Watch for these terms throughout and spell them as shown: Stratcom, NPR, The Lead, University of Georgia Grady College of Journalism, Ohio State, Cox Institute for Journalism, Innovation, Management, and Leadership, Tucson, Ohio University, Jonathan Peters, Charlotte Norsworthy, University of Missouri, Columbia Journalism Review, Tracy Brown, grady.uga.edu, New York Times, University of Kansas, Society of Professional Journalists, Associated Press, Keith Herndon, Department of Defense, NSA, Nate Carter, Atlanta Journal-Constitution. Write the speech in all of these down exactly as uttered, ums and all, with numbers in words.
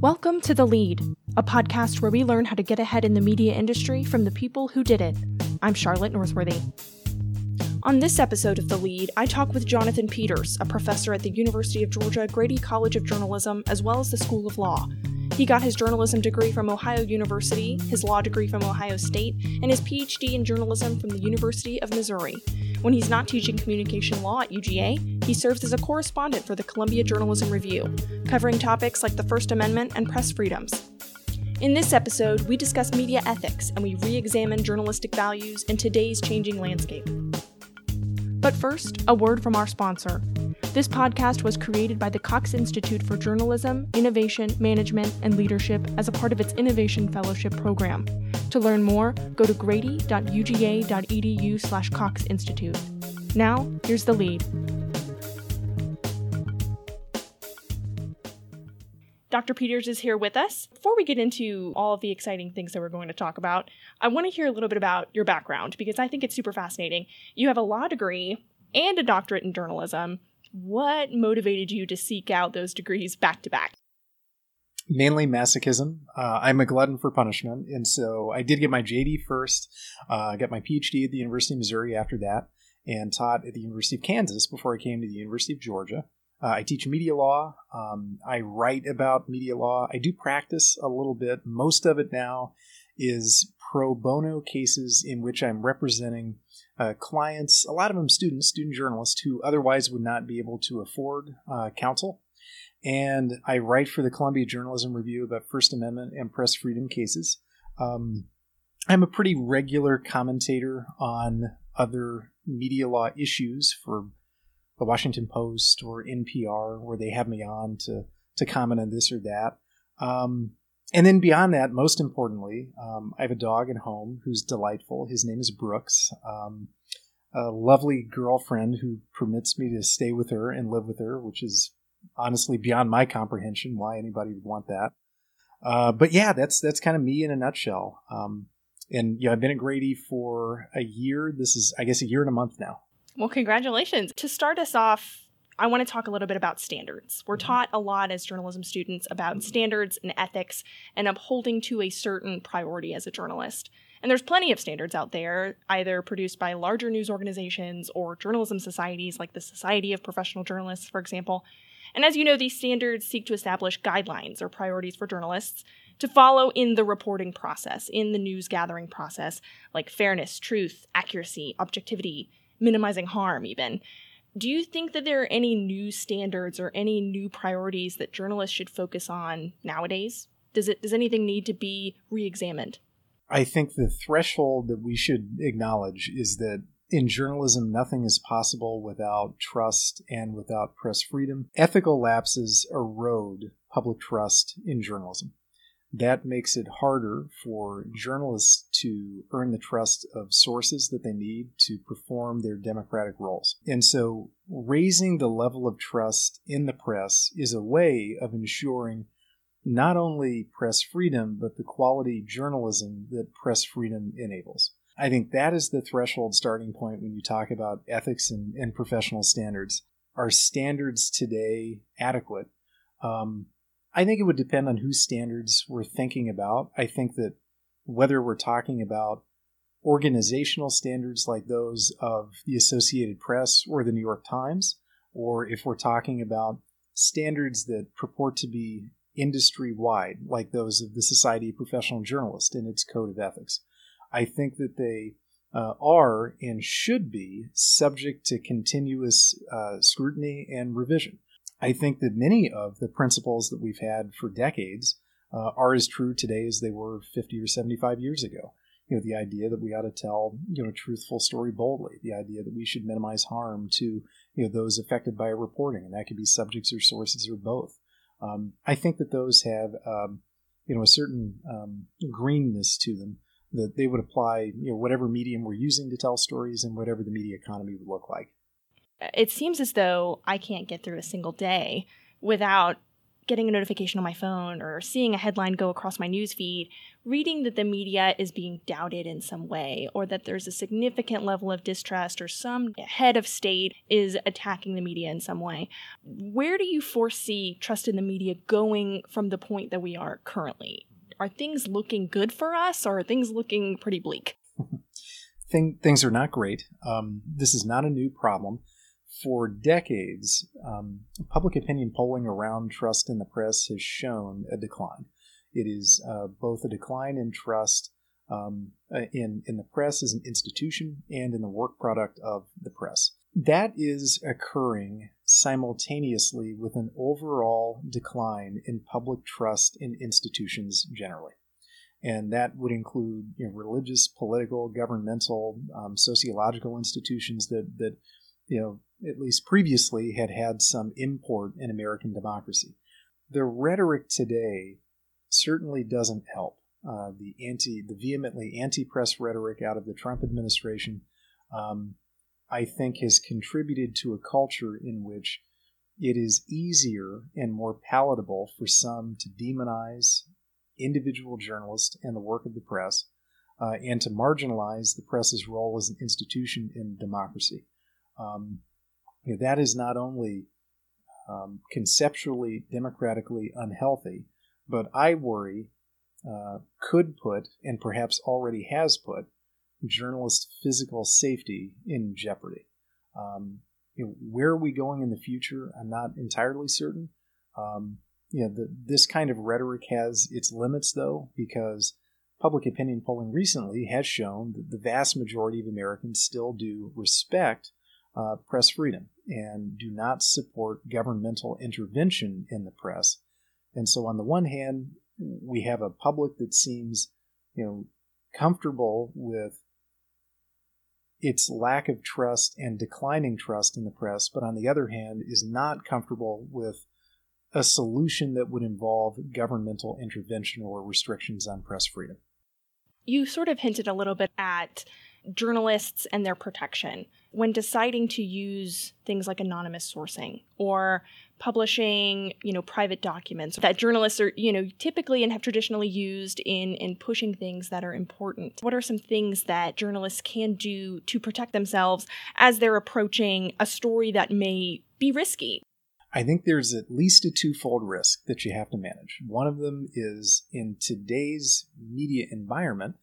Welcome to The Lead, a podcast where we learn how to get ahead in the media industry from the people who did it. I'm Charlotte Norsworthy. On this episode of The Lead, I talk with Jonathan Peters, a professor at the University of Georgia Grady College of Journalism, as well as the School of Law. He got his journalism degree from Ohio University, his law degree from Ohio State, and his P H D in journalism from the University of Missouri. When he's not teaching communication law at U G A, he serves as a correspondent for the Columbia Journalism Review, covering topics like the First Amendment and press freedoms. In this episode, we discuss media ethics and we re-examine journalistic values in today's changing landscape. But first, a word from our sponsor. This podcast was created by the Cox Institute for Journalism, Innovation, Management, and Leadership as a part of its Innovation Fellowship program. To learn more, go to grady.uga.edu slash Cox Institute. Now, here's The Lead. Doctor Peters is here with us. Before we get into all of the exciting things that we're going to talk about, I want to hear a little bit about your background because I think it's super fascinating. You have a law degree and a doctorate in journalism. What motivated you to seek out those degrees back to back? Mainly masochism. Uh, I'm a glutton for punishment. And so I did get my J D first, uh, got my P H D at the University of Missouri after that, and taught at the University of Kansas before I came to the University of Georgia. Uh, I teach media law. Um, I write about media law. I do practice a little bit. Most of it now is pro bono cases in which I'm representing uh, clients, a lot of them students, student journalists who otherwise would not be able to afford uh, counsel. And I write for the Columbia Journalism Review about First Amendment and press freedom cases. Um, I'm a pretty regular commentator on other media law issues for the Washington Post or N P R, where they have me on to, to comment on this or that. Um, and then beyond that, most importantly, um, I have a dog at home who's delightful. His name is Brooks, um, a lovely girlfriend who permits me to stay with her and live with her, which is honestly beyond my comprehension why anybody would want that. Uh, but yeah, that's that's kind of me in a nutshell. Um, and yeah, I've been at Grady for a year. This is, I guess, a year and a month now. Well, congratulations. To start us off, I want to talk a little bit about standards. We're taught a lot as journalism students about standards and ethics and upholding to a certain priority as a journalist. And there's plenty of standards out there, either produced by larger news organizations or journalism societies like the Society of Professional Journalists, for example. And as you know, these standards seek to establish guidelines or priorities for journalists to follow in the reporting process, in the news gathering process, like fairness, truth, accuracy, objectivity, minimizing harm even. Do you think that there are any new standards or any new priorities that journalists should focus on nowadays? Does it does anything need to be re-examined? I think the threshold that we should acknowledge is that in journalism, nothing is possible without trust and without press freedom. Ethical lapses erode public trust in journalism. That makes it harder for journalists to earn the trust of sources that they need to perform their democratic roles. And so raising the level of trust in the press is a way of ensuring not only press freedom, but the quality journalism that press freedom enables. I think that is the threshold starting point when you talk about ethics and, and professional standards. Are standards today adequate? Um, I think it would depend on whose standards we're thinking about. I think that whether we're talking about organizational standards like those of the Associated Press or the New York Times, or if we're talking about standards that purport to be industry-wide, like those of the Society of Professional Journalists and its Code of Ethics, I think that they uh, are and should be subject to continuous uh, scrutiny and revision. I think that many of the principles that we've had for decades uh, are as true today as they were fifty or seventy-five years ago. You know, the idea that we ought to tell, you know, a truthful story boldly, the idea that we should minimize harm to, you know, those affected by our reporting, and that could be subjects or sources or both. Um, I think that those have, um, you know, a certain um, greenness to them that they would apply, you know, whatever medium we're using to tell stories and whatever the media economy would look like. It seems as though I can't get through a single day without getting a notification on my phone or seeing a headline go across my newsfeed, reading that the media is being doubted in some way, or that there's a significant level of distrust, or some head of state is attacking the media in some way. Where do you foresee trust in the media going from the point that we are currently? Are things looking good for us, or are things looking pretty bleak? Thing, things are not great. Um, this is not a new problem. For decades, um, public opinion polling around trust in the press has shown a decline. It is uh, both a decline in trust um, in, in the press as an institution and in the work product of the press. That is occurring simultaneously with an overall decline in public trust in institutions generally. And that would include, you know, religious, political, governmental, um, sociological institutions that, that, you know, at least previously had had some import in American democracy. The rhetoric today certainly doesn't help. Uh, the anti, the vehemently anti-press rhetoric out of the Trump administration, um, I think, has contributed to a culture in which it is easier and more palatable for some to demonize individual journalists and the work of the press, uh, and to marginalize the press's role as an institution in democracy. Um, you know, that is not only um, conceptually, democratically unhealthy, but I worry uh, could put, and perhaps already has put, journalists' physical safety in jeopardy. Um, you know, where are we going in the future? I'm not entirely certain. Um, you know, the, this kind of rhetoric has its limits, though, because public opinion polling recently has shown that the vast majority of Americans still do respect Uh, press freedom and do not support governmental intervention in the press. And so on the one hand, we have a public that seems, you know, comfortable with its lack of trust and declining trust in the press, but on the other hand is not comfortable with a solution that would involve governmental intervention or restrictions on press freedom. You sort of hinted a little bit at journalists and their protection when deciding to use things like anonymous sourcing or publishing, you know, private documents that journalists are, you know, typically and have traditionally used in, in pushing things that are important. What are some things that journalists can do to protect themselves as they're approaching a story that may be risky? I think there's at least a twofold risk that you have to manage. One of them is, in today's media environment,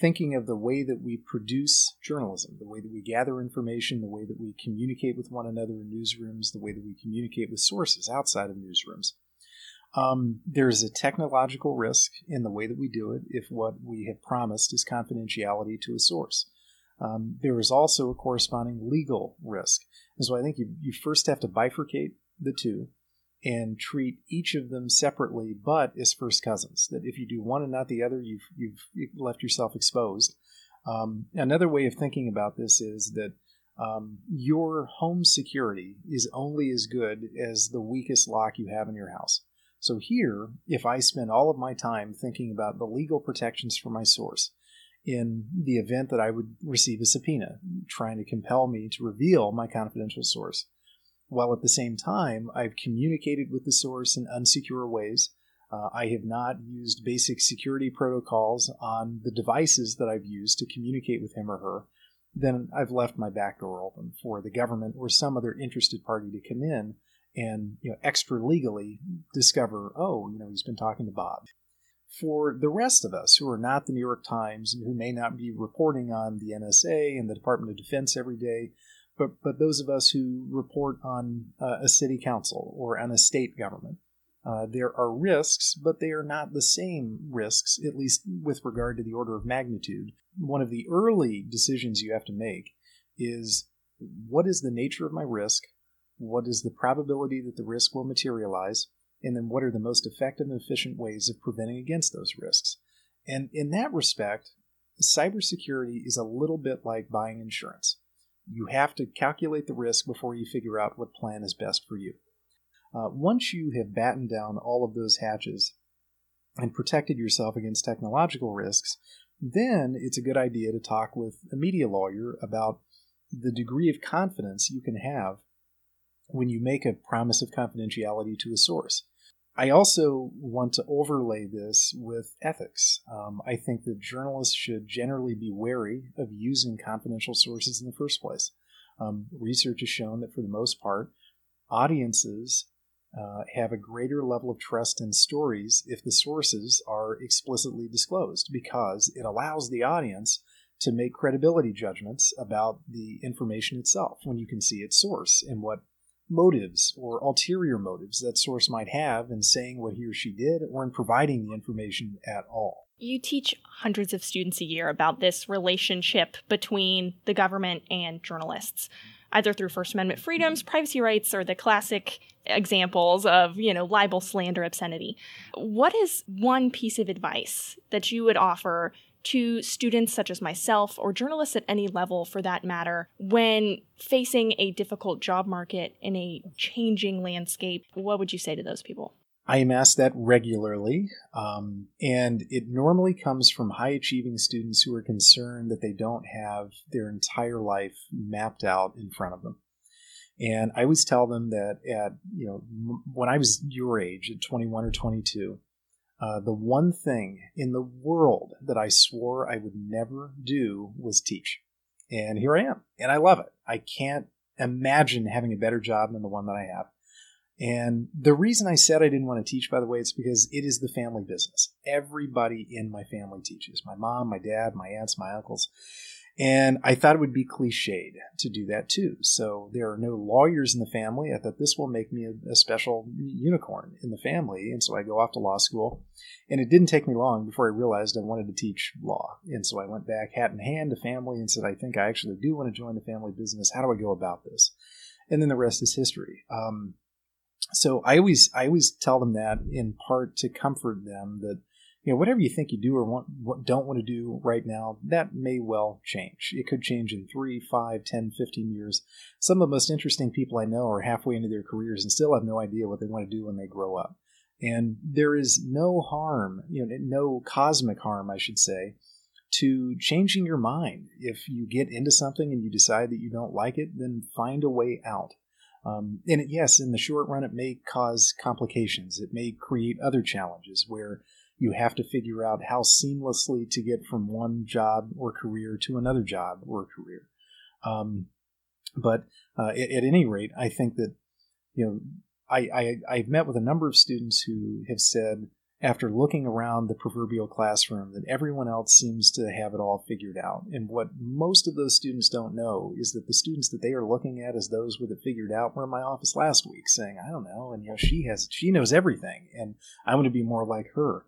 thinking of the way that we produce journalism, the way that we gather information, the way that we communicate with one another in newsrooms, the way that we communicate with sources outside of newsrooms. Um, there's a technological risk in the way that we do it if what we have promised is confidentiality to a source. Um, there is also a corresponding legal risk. And so I think you, you first have to bifurcate the two and treat each of them separately, but as first cousins, that if you do one and not the other, you've you've left yourself exposed. Um, another way of thinking about this is that um, your home security is only as good as the weakest lock you have in your house. So here, if I spend all of my time thinking about the legal protections for my source, in the event that I would receive a subpoena, trying to compel me to reveal my confidential source, while at the same time, I've communicated with the source in unsecure ways. Uh, I have not used basic security protocols on the devices that I've used to communicate with him or her. Then I've left my back door open for the government or some other interested party to come in and, you know, extra legally discover, oh, you know, he's been talking to Bob. For the rest of us who are not the New York Times and who may not be reporting on the N S A and the Department of Defense every day, But but those of us who report on uh, a city council or on a state government, uh, there are risks, but they are not the same risks, at least with regard to the order of magnitude. One of the early decisions you have to make is, what is the nature of my risk? What is the probability that the risk will materialize? And then what are the most effective and efficient ways of preventing against those risks? And in that respect, cybersecurity is a little bit like buying insurance. You have to calculate the risk before you figure out what plan is best for you. Uh, once you have battened down all of those hatches and protected yourself against technological risks, then it's a good idea to talk with a media lawyer about the degree of confidence you can have when you make a promise of confidentiality to a source. I also want to overlay this with ethics. Um, I think that journalists should generally be wary of using confidential sources in the first place. Um, research has shown that for the most part, audiences uh, have a greater level of trust in stories if the sources are explicitly disclosed, because it allows the audience to make credibility judgments about the information itself when you can see its source and what motives or ulterior motives that source might have in saying what he or she did or in providing the information at all. You teach hundreds of students a year about this relationship between the government and journalists, either through First Amendment freedoms, privacy rights, or the classic examples of, you know, libel, slander, obscenity. What is one piece of advice that you would offer to students such as myself, or journalists at any level for that matter, when facing a difficult job market in a changing landscape? What would you say to those people? I am asked that regularly, um, and it normally comes from high-achieving students who are concerned that they don't have their entire life mapped out in front of them. And I always tell them that at, you know, m- when I was your age, at twenty-one or twenty-two, Uh, the one thing in the world that I swore I would never do was teach. And here I am. And I love it. I can't imagine having a better job than the one that I have. And the reason I said I didn't want to teach, by the way, is because it is the family business. Everybody in my family teaches. My mom, my dad, my aunts, my uncles. And I thought it would be cliched to do that too. So there are no lawyers in the family. I thought this will make me a, a special unicorn in the family. And so I go off to law school. And it didn't take me long before I realized I wanted to teach law. And so I went back hat in hand to family and said, I think I actually do want to join the family business. How do I go about this? And then the rest is history. Um, so I always, I always tell them that in part to comfort them that, you know, whatever you think you do or want, don't want to do right now, that may well change. It could change in three, five, ten, fifteen years. Some of the most interesting people I know are halfway into their careers and still have no idea what they want to do when they grow up. And there is no harm, you know, no cosmic harm, I should say, to changing your mind. If you get into something and you decide that you don't like it, then find a way out. Um, and it, yes, in the short run, it may cause complications. It may create other challenges where you have to figure out how seamlessly to get from one job or career to another job or career. Um, but uh, at, at any rate, I think that, you know, I, I, I've met with a number of students who have said, after looking around the proverbial classroom, that everyone else seems to have it all figured out. And what most of those students don't know is that the students that they are looking at as those with it figured out were in my office last week saying, I don't know, and you know, she has, she knows everything, and I want to be more like her.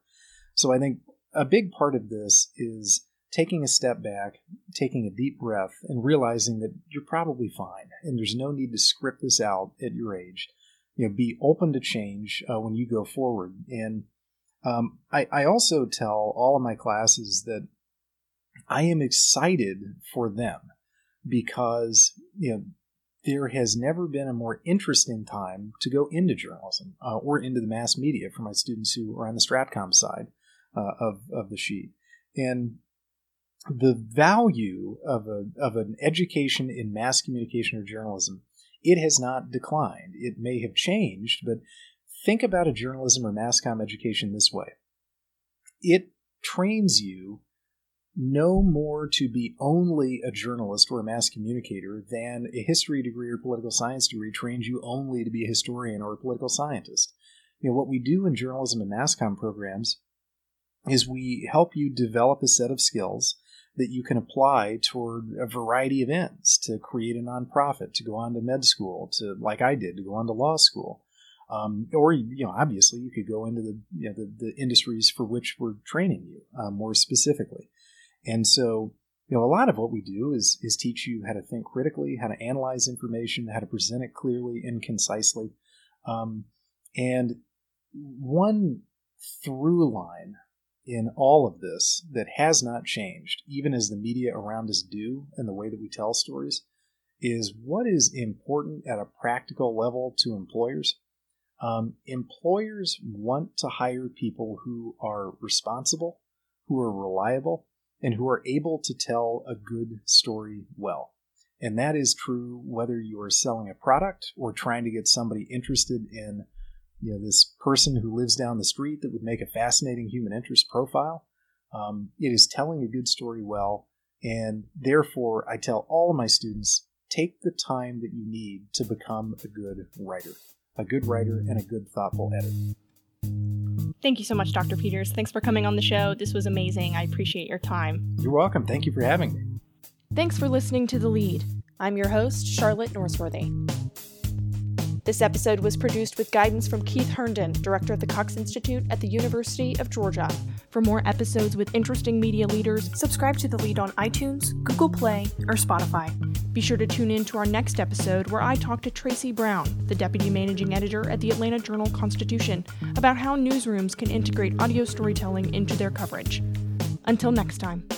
So I think a big part of this is taking a step back, taking a deep breath, and realizing that you're probably fine, and there's no need to script this out at your age. You know, be open to change uh, when you go forward. And um, I, I also tell all of my classes that I am excited for them because, you know, there has never been a more interesting time to go into journalism uh, or into the mass media for my students who are on the Stratcom side uh, of, of the sheet. And the value of, a, of an education in mass communication or journalism, it has not declined. It may have changed, but think about a journalism or mass comm education this way. It trains you no more to be only a journalist or a mass communicator than a history degree or political science degree trains you only to be a historian or a political scientist. You know, what we do in journalism and mass comm programs is we help you develop a set of skills that you can apply toward a variety of ends, to create a nonprofit, to go on to med school, to, like I did, to go on to law school. Um, or, you know, obviously you could go into the, you know, the, the industries for which we're training you uh, more specifically. And so, you know, a lot of what we do is is teach you how to think critically, how to analyze information, how to present it clearly and concisely. Um, and one through line in all of this that has not changed, even as the media around us do and the way that we tell stories, is what is important at a practical level to employers. Um, employers want to hire people who are responsible, who are reliable, and who are able to tell a good story well. And that is true whether you are selling a product or trying to get somebody interested in you know, this person who lives down the street that would make a fascinating human interest profile. Um, it is telling a good story well, and therefore I tell all of my students, take the time that you need to become a good writer, a good writer and a good thoughtful editor. Thank you so much, Doctor Peters. Thanks for coming on the show. This was amazing. I appreciate your time. You're welcome. Thank you for having me. Thanks for listening to The Lead. I'm your host, Charlotte Norsworthy. This episode was produced with guidance from Keith Herndon, director at the Cox Institute at the University of Georgia. For more episodes with interesting media leaders, subscribe to The Lead on iTunes, Google Play, or Spotify. Be sure to tune in to our next episode where I talk to Tracy Brown, the deputy managing editor at the Atlanta Journal-Constitution, about how newsrooms can integrate audio storytelling into their coverage. Until next time.